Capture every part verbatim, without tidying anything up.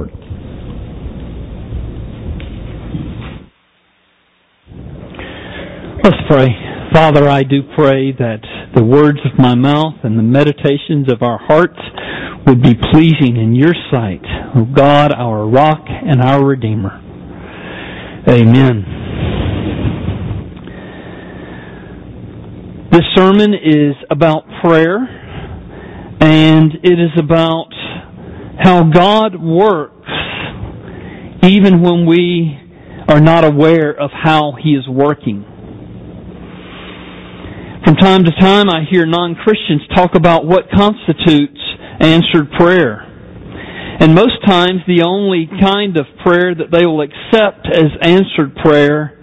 Let's pray. Father, I do pray that the words of my mouth and the meditations of our hearts would be pleasing in your sight, O God, our rock and our Redeemer. Amen. This sermon is about prayer, and it is about how God works even when we are not aware of how He is working. From time to time, I hear non-Christians talk about what constitutes answered prayer. And most times, the only kind of prayer that they will accept as answered prayer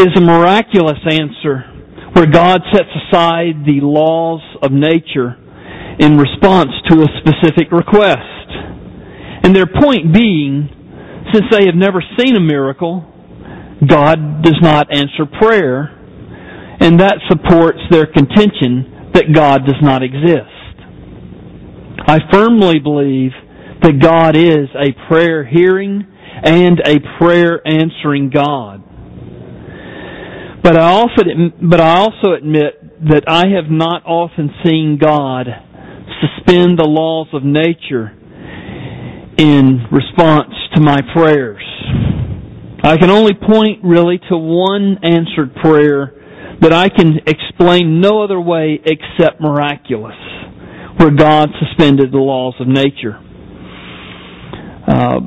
is a miraculous answer where God sets aside the laws of nature in response to a specific request. And their point being, since they have never seen a miracle, God does not answer prayer. And that supports their contention that God does not exist. I firmly believe that God is a prayer hearing and a prayer answering God. But I often, but I also admit that I have not often seen God suspend the laws of nature in response to my prayers. I can only point really to one answered prayer that I can explain no other way except miraculous, where God suspended the laws of nature. Uh,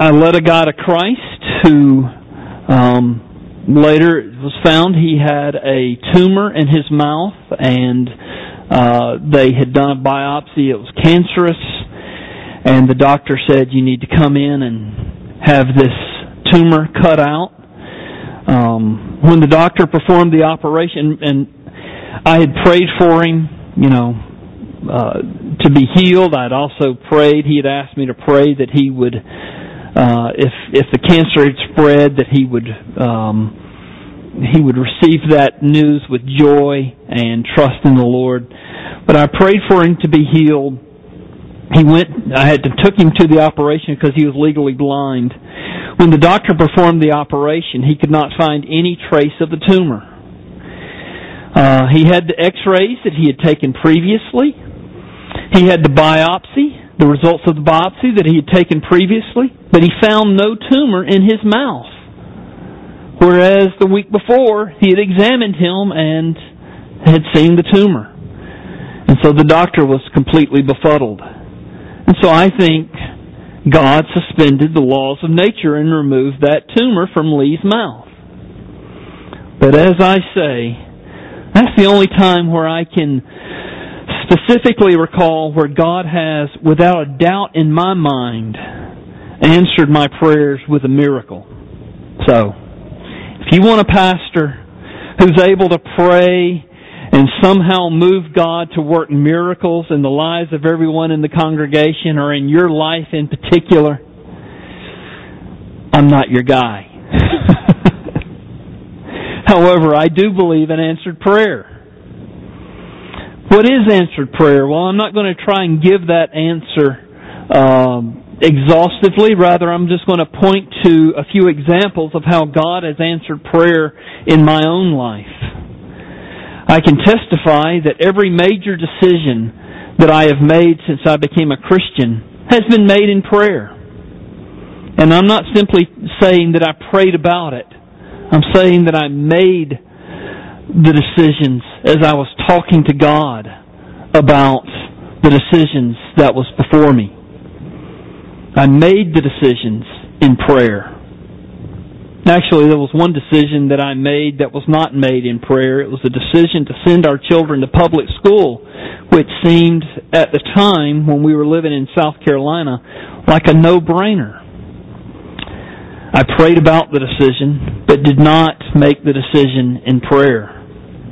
I led a guy to Christ who um, later was found he had a tumor in his mouth, and uh, they had done a biopsy. It was cancerous, and the doctor said, "You need to come in and have this tumor cut out." Um, when the doctor performed the operation, and I had prayed for him, you know, uh, to be healed. I'd also prayed. He had asked me to pray that he would, uh, if if the cancer had spread, that he would um, he would receive that news with joy and trust in the Lord. But I prayed for him to be healed. He went. I had to took him to the operation because he was legally blind. When the doctor performed the operation, he could not find any trace of the tumor. Uh, he had the x-rays that he had taken previously. He had the biopsy, the results of the biopsy that he had taken previously, but he found no tumor in his mouth. Whereas the week before, he had examined him and had seen the tumor. And so the doctor was completely befuddled. And so I think God suspended the laws of nature and removed that tumor from Lee's mouth. But as I say, that's the only time where I can specifically recall where God has, without a doubt in my mind, answered my prayers with a miracle. So, if you want a pastor who's able to pray and somehow move God to work miracles in the lives of everyone in the congregation or in your life in particular, I'm not your guy. However, I do believe in answered prayer. What is answered prayer? Well, I'm not going to try and give that answer um, exhaustively. Rather, I'm just going to point to a few examples of how God has answered prayer in my own life. I can testify that every major decision that I have made since I became a Christian has been made in prayer. And I'm not simply saying that I prayed about it. I'm saying that I made the decisions as I was talking to God about the decisions that was before me. I made the decisions in prayer. Actually, there was one decision that I made that was not made in prayer. It was a decision to send our children to public school, which seemed at the time when we were living in South Carolina like a no-brainer. I prayed about the decision, but did not make the decision in prayer.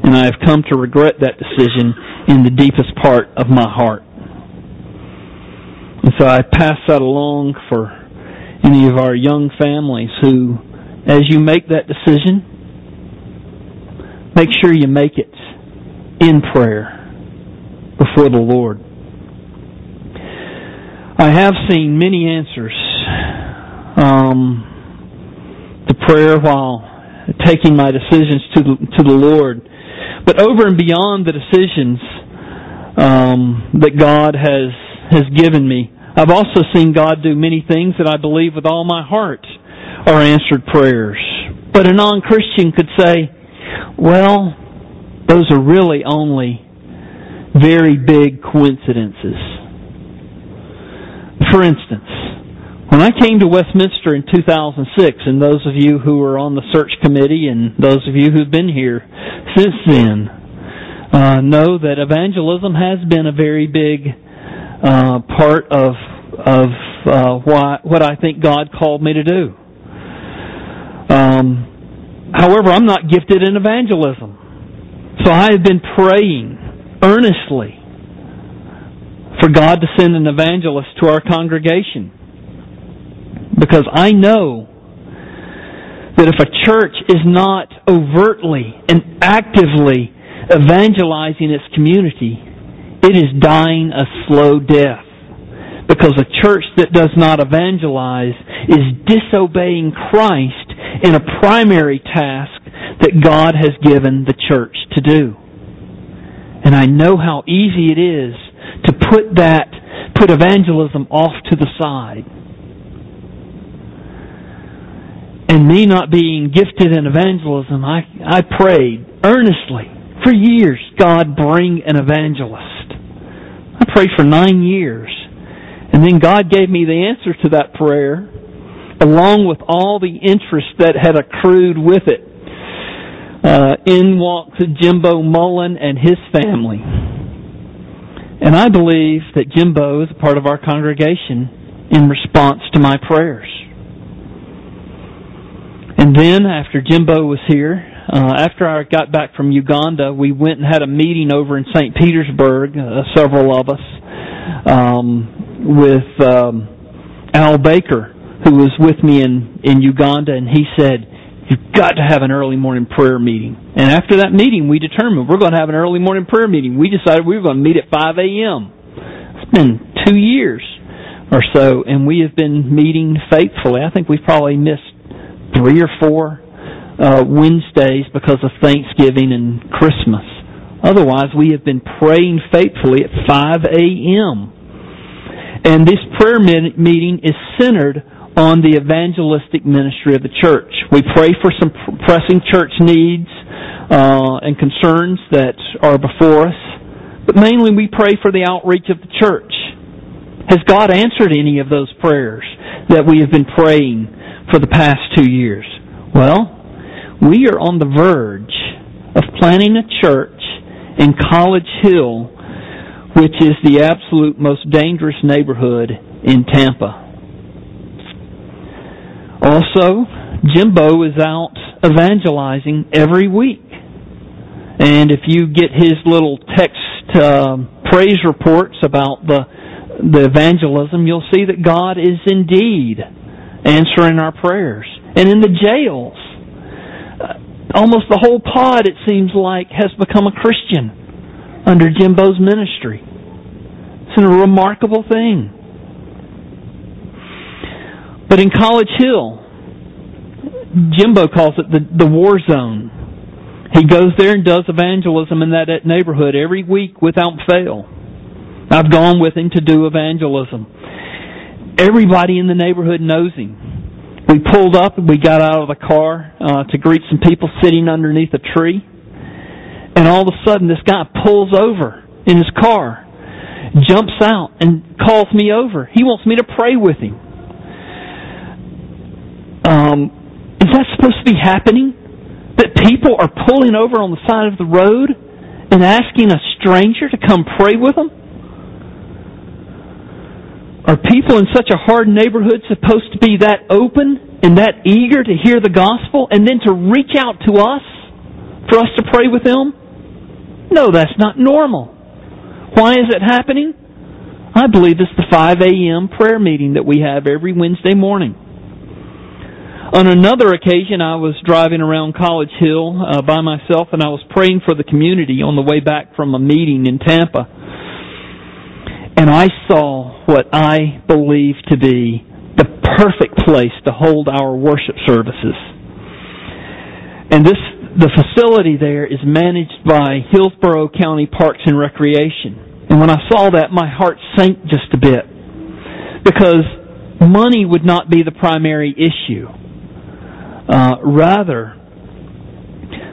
And I have come to regret that decision in the deepest part of my heart. And so I pass that along for any of our young families who, as you make that decision, make sure you make it in prayer before the Lord. I have seen many answers um, to prayer while taking my decisions to the, to the Lord. But over and beyond the decisions um, that God has has given me, I've also seen God do many things that I believe with all my heart are answered prayers. But a non-Christian could say, well, those are really only very big coincidences. For instance, when I came to Westminster in two thousand six, and those of you who were on the search committee and those of you who've been here since then uh, know that evangelism has been a very big uh, part of of uh, why, what I think God called me to do. Um, however, I'm not gifted in evangelism. So I have been praying earnestly for God to send an evangelist to our congregation. Because I know that if a church is not overtly and actively evangelizing its community, it is dying a slow death. Because a church that does not evangelize is disobeying Christ in a primary task that God has given the church to do. And I know how easy it is to put that, put evangelism off to the side. And me not being gifted in evangelism, I, I prayed earnestly for years, God, bring an evangelist. I prayed for nine years. And then God gave me the answer to that prayer, along with all the interest that had accrued with it. Uh, in walked Jimbo Mullen and his family. And I believe that Jimbo is a part of our congregation in response to my prayers. And then, after Jimbo was here, uh, after I got back from Uganda, we went and had a meeting over in Saint Petersburg, uh, several of us, um, with um, Al Baker, who was with me in, in Uganda, and he said, "You've got to have an early morning prayer meeting." And after that meeting, we determined we're going to have an early morning prayer meeting. We decided we were going to meet at five a.m. It's been two years or so, and we have been meeting faithfully. I think we've probably missed three or four uh, Wednesdays because of Thanksgiving and Christmas. Otherwise, we have been praying faithfully at five a.m. And this prayer meeting is centered on the evangelistic ministry of the church. We pray for some pressing church needs uh, and concerns that are before us, but mainly we pray for the outreach of the church. Has God answered any of those prayers that we have been praying for the past two years? Well, we are on the verge of planning a church in College Hill, which is the absolute most dangerous neighborhood in Tampa. Also, Jimbo is out evangelizing every week. And if you get his little text uh, praise reports about the, the evangelism, you'll see that God is indeed answering our prayers. And in the jails, almost the whole pod, it seems like, has become a Christian under Jimbo's ministry. It's a remarkable thing. But in College Hill, Jimbo calls it the, the war zone. He goes there and does evangelism in that neighborhood every week without fail. I've gone with him to do evangelism. Everybody in the neighborhood knows him. We pulled up and we got out of the car uh, to greet some people sitting underneath a tree. And all of a sudden, this guy pulls over in his car, jumps out, and calls me over. He wants me to pray with him. Um, is that supposed to be happening? That people are pulling over on the side of the road and asking a stranger to come pray with them? Are people in such a hard neighborhood supposed to be that open and that eager to hear the gospel and then to reach out to us for us to pray with them? No, that's not normal. Why is it happening? I believe it's the five a.m. prayer meeting that we have every Wednesday morning. On another occasion, I was driving around College Hill uh, by myself, and I was praying for the community on the way back from a meeting in Tampa. And I saw what I believe to be the perfect place to hold our worship services. And this, the facility there is managed by Hillsborough County Parks and Recreation. And when I saw that, my heart sank just a bit, because money would not be the primary issue. Uh, rather,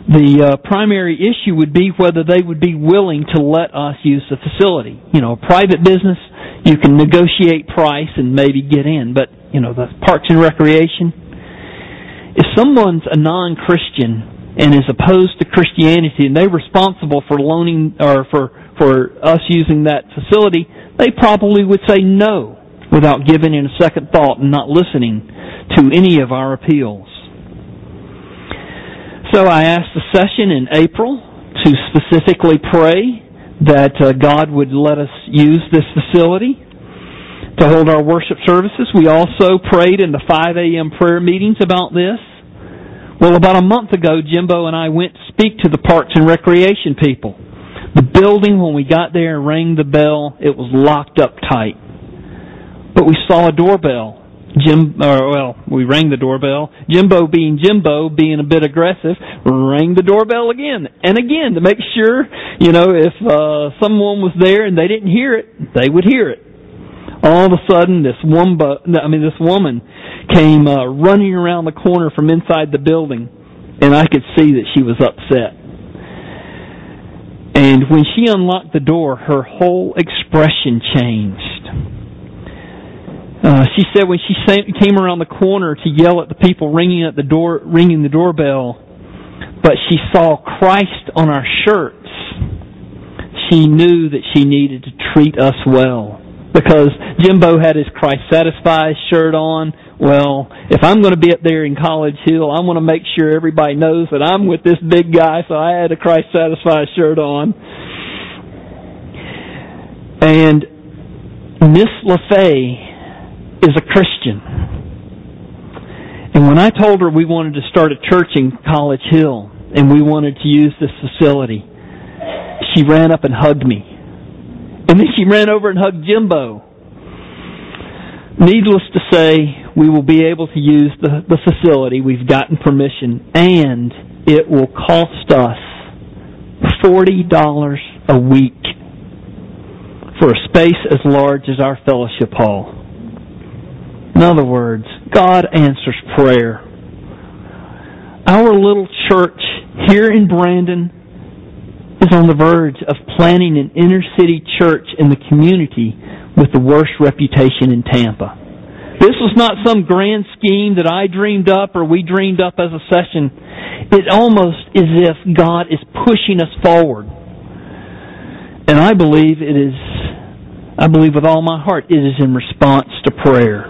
the uh, primary issue would be whether they would be willing to let us use the facility. You know, a private business, you can negotiate price and maybe get in. But, you know, the Parks and Recreation, if someone's a non-Christian and is opposed to Christianity and they're responsible for loaning or for, for us using that facility, they probably would say no without giving it a second thought and not listening to any of our appeals. So I asked the session in April to specifically pray that uh, God would let us use this facility to hold our worship services. We also prayed in the five a.m. prayer meetings about this. Well, about a month ago, Jimbo and I went to speak to the Parks and Recreation people. The building, when we got there and rang the bell, it was locked up tight. But we saw a doorbell. Jim, or, well, we rang the doorbell. Jimbo being Jimbo, being a bit aggressive, rang the doorbell again and again to make sure, you know, if uh, someone was there and they didn't hear it, they would hear it. All of a sudden, this woman, I mean, this woman came uh, running around the corner from inside the building, and I could see that she was upset. And when she unlocked the door, her whole expression changed. Uh, she said when she came around the corner to yell at the people ringing at the door, ringing the doorbell, but she saw Christ on our shirts, she knew that she needed to treat us well. Because Jimbo had his Christ Satisfied shirt on. Well, if I'm going to be up there in College Hill, I want to make sure everybody knows that I'm with this big guy, so I had a Christ Satisfied shirt on. And Miss Lafay is a Christian. And when I told her we wanted to start a church in College Hill and we wanted to use this facility, she ran up and hugged me. And then she ran over and hugged Jimbo. Needless to say, we will be able to use the, the facility. We've gotten permission, and it will cost us forty dollars a week for a space as large as our fellowship hall. In other words, God answers prayer. Our little church here in Brandon is on the verge of planning an inner city church in the community with the worst reputation in Tampa. This was not some grand scheme that I dreamed up or we dreamed up as a session. It almost is as if God is pushing us forward. And I believe it is, I believe with all my heart, it is in response to prayer.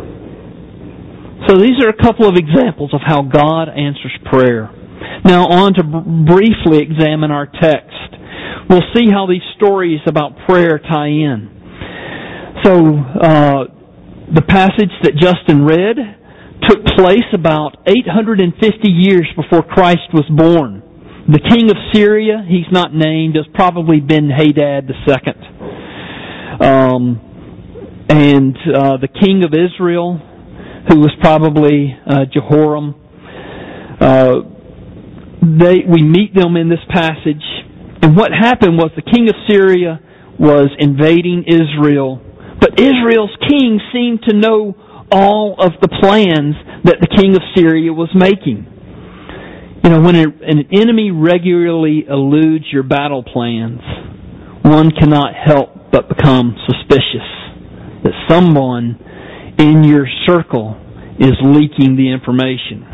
So these are a couple of examples of how God answers prayer. Now on to b- briefly examine our text. We'll see how these stories about prayer tie in. So uh, the passage that Justin read took place about eight hundred fifty years before Christ was born. The king of Syria, he's not named, is probably Ben Hadad the second. Um, and uh, the king of Israel, who was probably uh, Jehoram. Uh, they, we meet them in this passage. And what happened was the king of Syria was invading Israel. But Israel's king seemed to know all of the plans that the king of Syria was making. You know, when an enemy regularly eludes your battle plans, one cannot help but become suspicious that someone in your circle is leaking the information.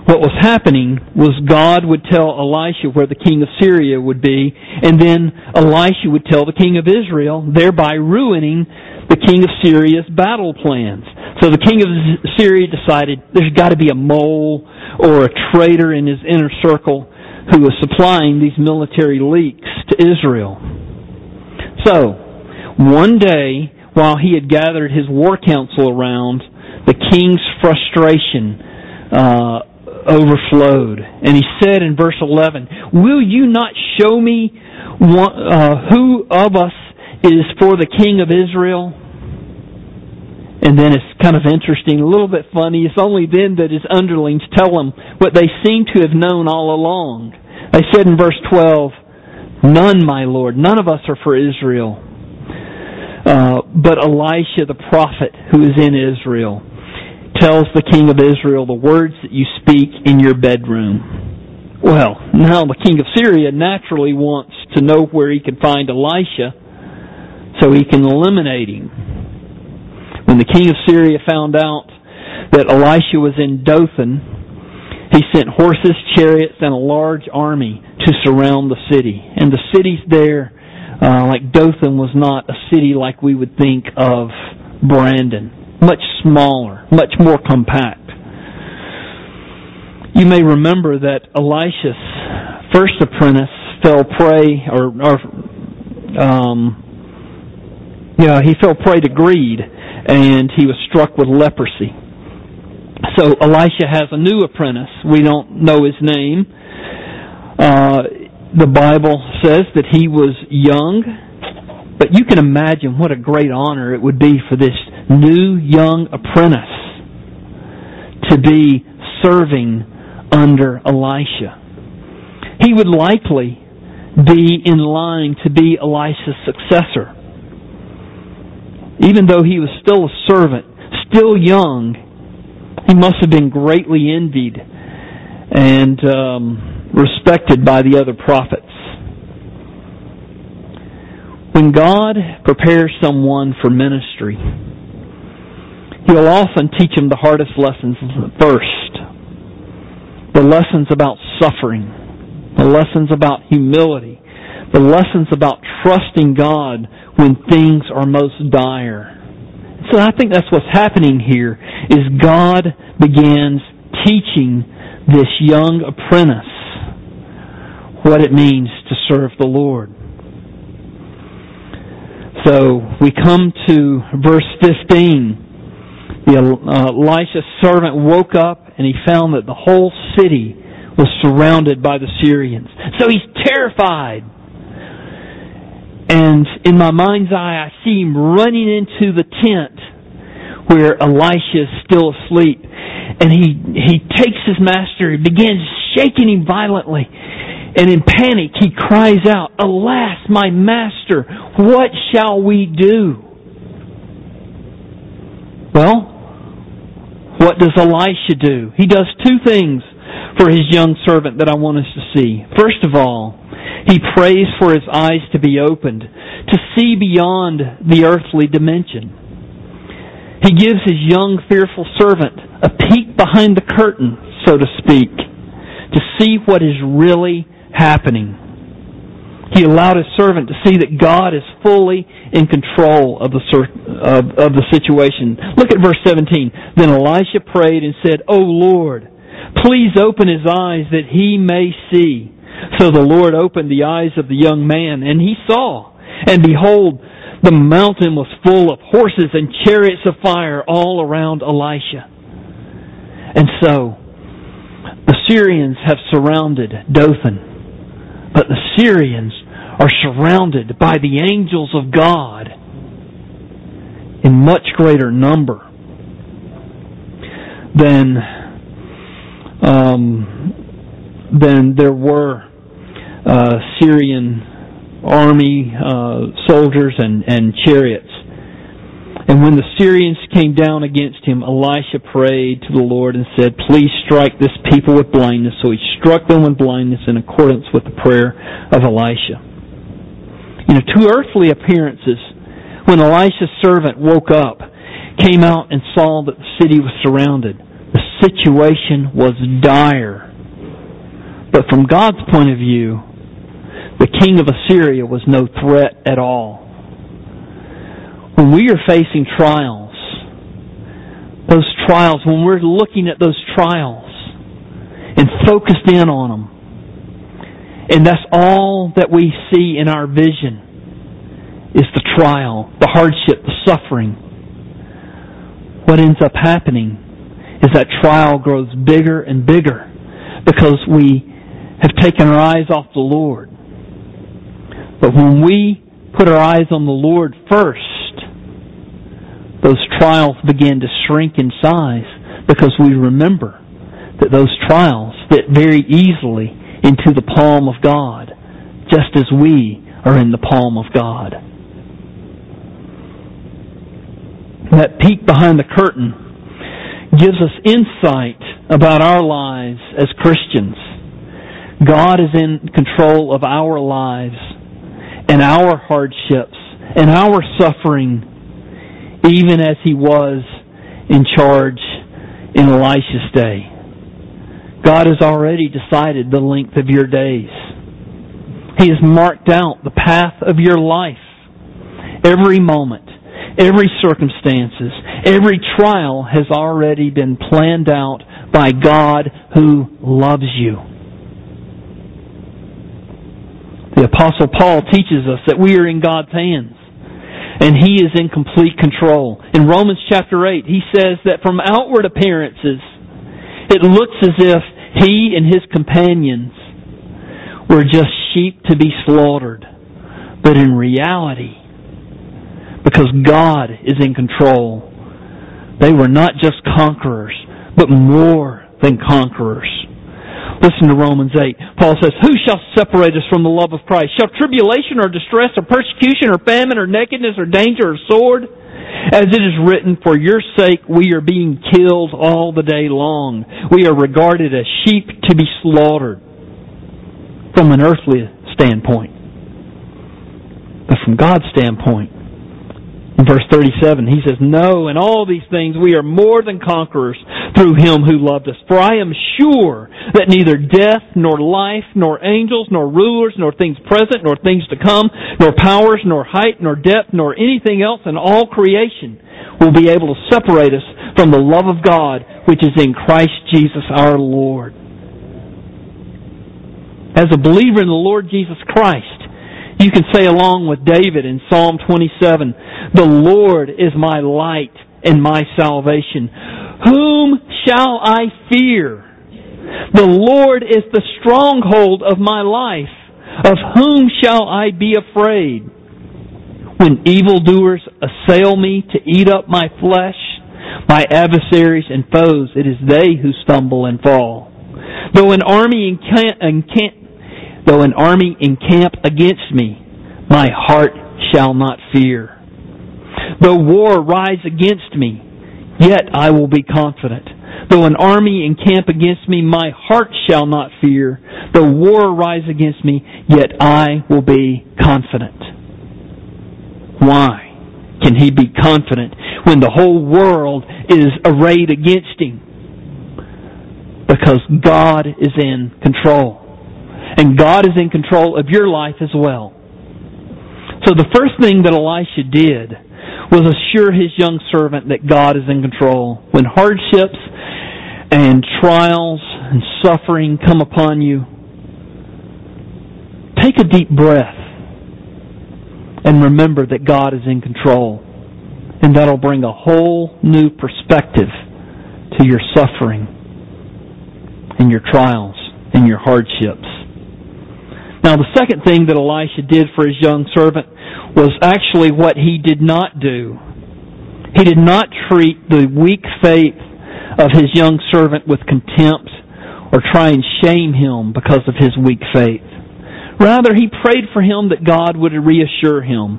What was happening was God would tell Elisha where the king of Syria would be, and then Elisha would tell the king of Israel, thereby ruining the king of Syria's battle plans. So the king of Syria decided there's got to be a mole or a traitor in his inner circle who is supplying these military leaks to Israel. So, one day, while he had gathered his war council around, the king's frustration uh, overflowed. And he said in verse eleven, "Will you not show me one, uh, who of us is for the king of Israel. And then it's kind of interesting, a little bit funny. It's only then that his underlings tell him what they seem to have known all along. They said in verse twelve, "None, my Lord, none of us are for Israel, uh, but Elisha the prophet who is in Israel tells the king of Israel the words that you speak in your bedroom." Well, now the king of Syria naturally wants to know where he can find Elisha so he can eliminate him. When the king of Syria found out that Elisha was in Dothan, he sent horses, chariots, and a large army to surround the city. And the cities there, uh, like Dothan, was not a city like we would think of Brandon. Much smaller, much more compact. You may remember that Elisha's first apprentice fell prey, or, or um, you know, he fell prey to greed, and he was struck with leprosy. So Elisha has a new apprentice. We don't know his name. Uh, the Bible says that he was young. But you can imagine what a great honor it would be for this new young apprentice to be serving under Elisha. He would likely be in line to be Elisha's successor. Even though he was still a servant, still young, he must have been greatly envied and um, respected by the other prophets. When God prepares someone for ministry, He'll often teach them the hardest lessons first. The lessons about suffering. The lessons about humility. The lessons about trusting God when things are most dire. So I think that's what's happening here, is God begins teaching this young apprentice what it means to serve the Lord. So we come to verse fifteen. The, uh, Elisha's servant woke up and he found that the whole city was surrounded by the Syrians. So he's terrified. And in my mind's eye, I see him running into the tent where Elisha is still asleep. And he, he takes his master, he begins shaking him violently. And in panic, he cries out, "Alas, my master, what shall we do?" Well, what does Elisha do? He does two things for his young servant that I want us to see. First of all, he prays for his eyes to be opened, to see beyond the earthly dimension. He gives his young, fearful servant a peek behind the curtain, so to speak, to see what is really happening. He allowed his servant to see that God is fully in control of the of, of the situation. Look at verse seventeen. Then Elisha prayed and said, "O Lord, please open his eyes that he may see." So the Lord opened the eyes of the young man, and he saw. And behold, the mountain was full of horses and chariots of fire all around Elisha. And so, the Syrians have surrounded Dothan, but the Syrians are surrounded by the angels of God in much greater number than um, than there were uh, Syrian army uh, soldiers and, and chariots. And when the Syrians came down against him, Elisha prayed to the Lord and said, "Please strike this people with blindness." So he struck them with blindness in accordance with the prayer of Elisha. You know, two earthly appearances when Elisha's servant woke up, came out and saw that the city was surrounded. The situation was dire. But from God's point of view, the king of Assyria was no threat at all. When we are facing trials, those trials, when we're looking at those trials and focused in on them, and that's all that we see in our vision is the trial, the hardship, the suffering. What ends up happening is that trial grows bigger and bigger because we have taken our eyes off the Lord. But when we put our eyes on the Lord first, those trials begin to shrink in size because we remember that those trials fit very easily into the palm of God, just as we are in the palm of God. That peek behind the curtain gives us insight about our lives as Christians. God is in control of our lives and our hardships and our suffering, even as He was in charge in Elisha's day. God has already decided the length of your days. He has marked out the path of your life. Every moment, every circumstances, every trial has already been planned out by God who loves you. The Apostle Paul teaches us that we are in God's hands and He is in complete control. In Romans chapter eight, he says that from outward appearances, it looks as if he and his companions were just sheep to be slaughtered. But in reality, because God is in control, they were not just conquerors, but more than conquerors. Listen to Romans eight. Paul says, "Who shall separate us from the love of Christ? Shall tribulation or distress or persecution or famine or nakedness or danger or sword? As it is written, for your sake we are being killed all the day long. We are regarded as sheep to be slaughtered," from an earthly standpoint. But from God's standpoint, in verse thirty-seven, he says, "No, in all these things we are more than conquerors through Him who loved us. For I am sure that neither death, nor life, nor angels, nor rulers, nor things present, nor things to come, nor powers, nor height, nor depth, nor anything else in all creation will be able to separate us from the love of God which is in Christ Jesus our Lord." As a believer in the Lord Jesus Christ, you can say along with David in Psalm twenty-seven, "The Lord is my light and my salvation. Whom shall I fear? The Lord is the stronghold of my life. Of whom shall I be afraid? When evildoers assail me to eat up my flesh, my adversaries and foes, it is they who stumble and fall. Though an army encamp, encamp, Though an army encamp against me, my heart shall not fear. Though war rise against me, yet I will be confident. Though an army encamp against me, my heart shall not fear. Though war rise against me, yet I will be confident." Why can he be confident when the whole world is arrayed against him? Because God is in control. And God is in control of your life as well. So the first thing that Elisha did was assure his young servant that God is in control. When hardships and trials and suffering come upon you, take a deep breath and remember that God is in control. And that'll bring a whole new perspective to your suffering and your trials and your hardships. Now, the second thing that Elisha did for his young servant was actually what he did not do. He did not treat the weak faith of his young servant with contempt or try and shame him because of his weak faith. Rather, he prayed for him that God would reassure him.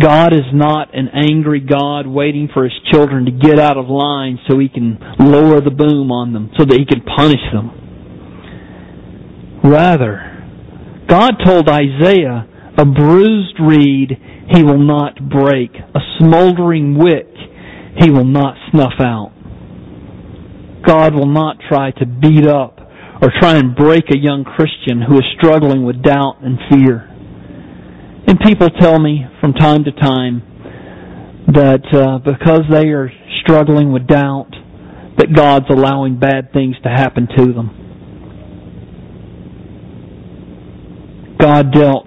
God is not an angry God waiting for His children to get out of line so He can lower the boom on them, so that He can punish them. Rather, God told Isaiah, "A bruised reed He will not break, a smoldering wick He will not snuff out." God will not try to beat up or try and break a young Christian who is struggling with doubt and fear. And people tell me from time to time that uh, because they are struggling with doubt, that God's allowing bad things to happen to them. God dealt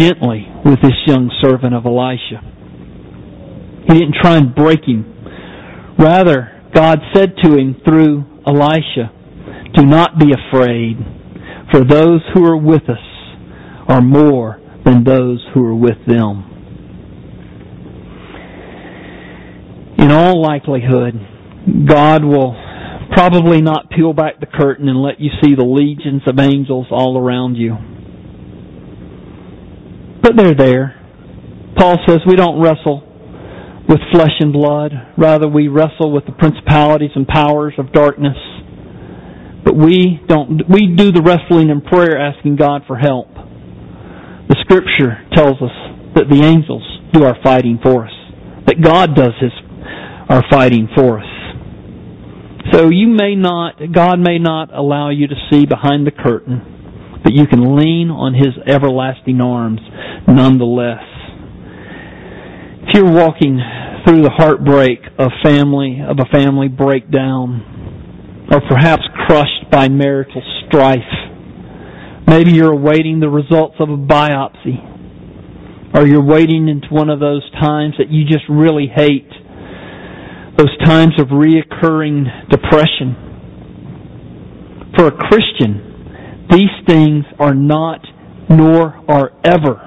gently with this young servant of Elisha. He didn't try and break him. Rather, God said to him through Elisha, "Do not be afraid, for those who are with us are more than those who are with them. In all likelihood, God will probably not peel back the curtain and let you see the legions of angels all around you. But they're there. Paul says we don't wrestle with flesh and blood. Rather, we wrestle with the principalities and powers of darkness. But we don't. We do the wrestling in prayer, asking God for help. The Scripture tells us that the angels do our fighting for us, that God does His our fighting for us. So you may not, God may not allow you to see behind the curtain, but you can lean on His everlasting arms nonetheless. If you're walking through the heartbreak of family of a family breakdown, or perhaps crushed by marital strife, maybe you're awaiting the results of a biopsy, or you're waiting into one of those times that you just really hate, those times of reoccurring depression. For a Christian, these things are not, nor are ever,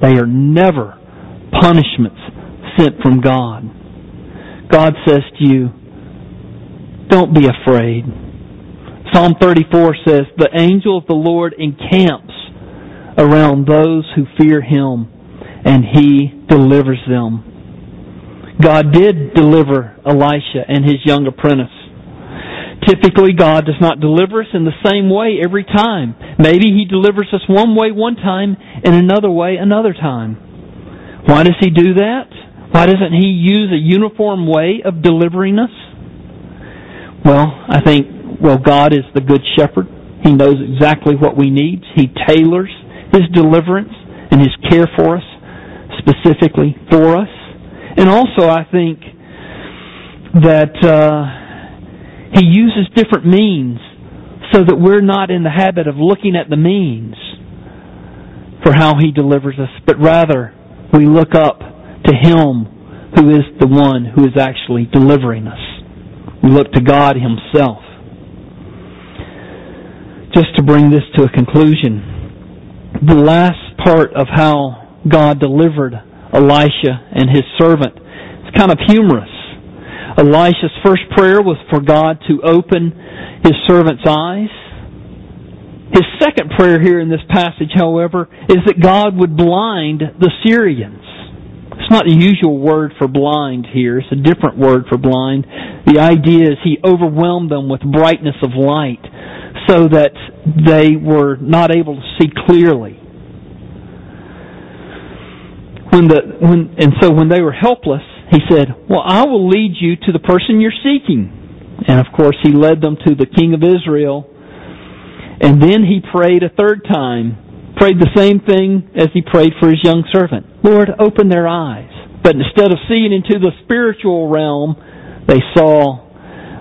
they are never punishments sent from God. God says to you, don't be afraid. Psalm thirty-four says, the angel of the Lord encamps around those who fear Him, and He delivers them. God did deliver Elisha and his young apprentice. Typically, God does not deliver us in the same way every time. Maybe He delivers us one way one time and another way another time. Why does He do that? Why doesn't He use a uniform way of delivering us? Well, I think, well, God is the Good Shepherd. He knows exactly what we need. He tailors His deliverance and His care for us, specifically for us. And also, I think that uh, He uses different means so that we're not in the habit of looking at the means for how He delivers us, but rather we look up to Him who is the one who is actually delivering us. We look to God Himself. Just to bring this to a conclusion, the last part of how God delivered Elisha and his servant is kind of humorous. Elisha's first prayer was for God to open his servant's eyes. His second prayer here in this passage, however, is that God would blind the Syrians. It's not the usual word for blind here. It's a different word for blind. The idea is He overwhelmed them with brightness of light so that they were not able to see clearly. When the, when, and so when they were helpless, He said, well, I will lead you to the person you're seeking. And of course, He led them to the king of Israel. And then he prayed a third time, prayed the same thing as he prayed for his young servant. Lord, open their eyes. But instead of seeing into the spiritual realm, they saw,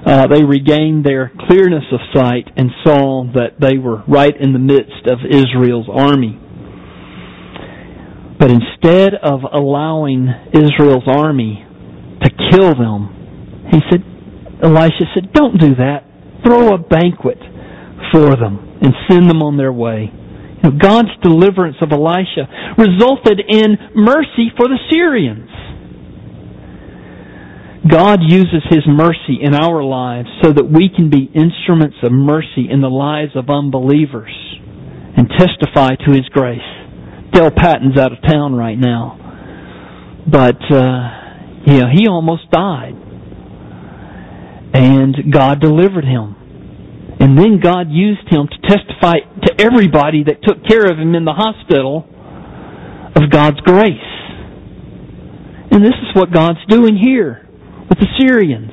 uh, they regained their clearness of sight and saw that they were right in the midst of Israel's army. But instead of allowing Israel's army to kill them, he said, Elisha said, don't do that. Throw a banquet for them and send them on their way. You know, God's deliverance of Elisha resulted in mercy for the Syrians. God uses His mercy in our lives so that we can be instruments of mercy in the lives of unbelievers and testify to His grace. Del Patton's out of town right now, but uh, you know, he almost died, and God delivered him. And then God used him to testify to everybody that took care of him in the hospital of God's grace. And this is what God's doing here with the Syrians.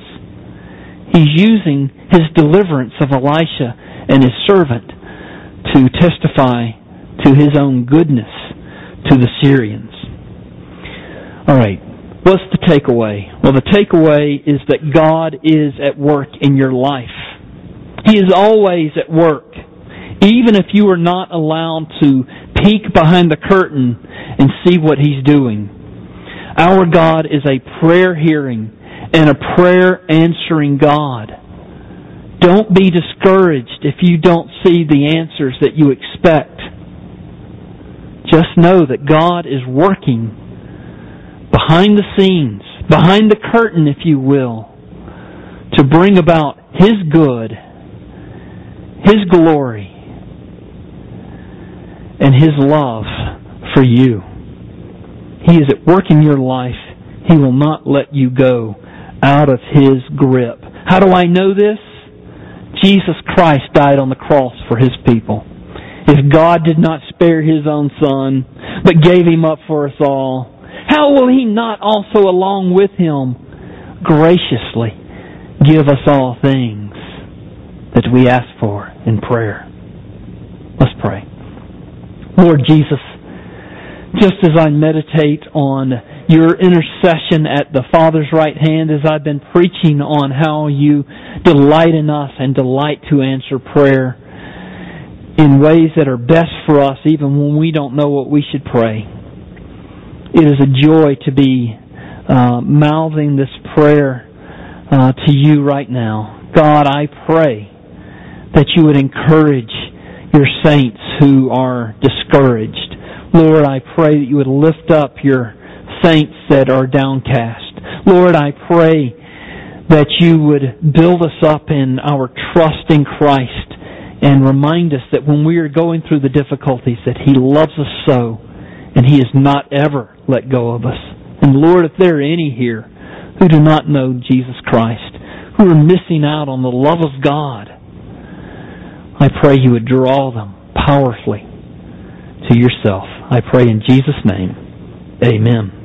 He's using His deliverance of Elisha and His servant to testify to His own goodness to the Syrians. All right, what's the takeaway? Well, the takeaway is that God is at work in your life. He is always at work. Even if you are not allowed to peek behind the curtain and see what He's doing. Our God is a prayer hearing and a prayer answering God. Don't be discouraged if you don't see the answers that you expect. Just know that God is working behind the scenes, behind the curtain, if you will, to bring about His good, His glory, and His love for you. He is at work in your life. He will not let you go out of His grip. How do I know this? Jesus Christ died on the cross for His people. If God did not spare His own Son, but gave Him up for us all, how will He not also along with Him graciously give us all things that we ask for in prayer? Let's pray. Lord Jesus, just as I meditate on Your intercession at the Father's right hand, as I've been preaching on how You delight in us and delight to answer prayer in ways that are best for us, even when we don't know what we should pray. It is a joy to be uh, mouthing this prayer uh, to You right now. God, I pray that You would encourage Your saints who are discouraged. Lord, I pray that You would lift up Your saints that are downcast. Lord, I pray that You would build us up in our trust in Christ and remind us that when we are going through the difficulties that He loves us so, and He has not ever let go of us. And Lord, if there are any here who do not know Jesus Christ, who are missing out on the love of God, I pray You would draw them powerfully to Yourself. I pray in Jesus' name. Amen.